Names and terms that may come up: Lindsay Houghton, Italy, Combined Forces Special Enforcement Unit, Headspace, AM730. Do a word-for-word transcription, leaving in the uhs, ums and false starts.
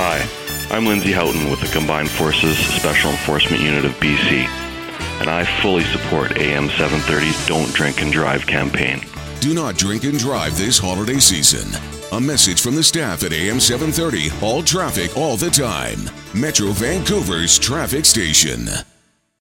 Hi, I'm Lindsay Houghton with the Combined Forces Special Enforcement Unit of B C, and I fully support A M seven thirty's Don't Drink and Drive campaign. Do not drink and drive this holiday season. A message from the staff at A M seven thirty, all traffic all the time. Metro Vancouver's traffic station.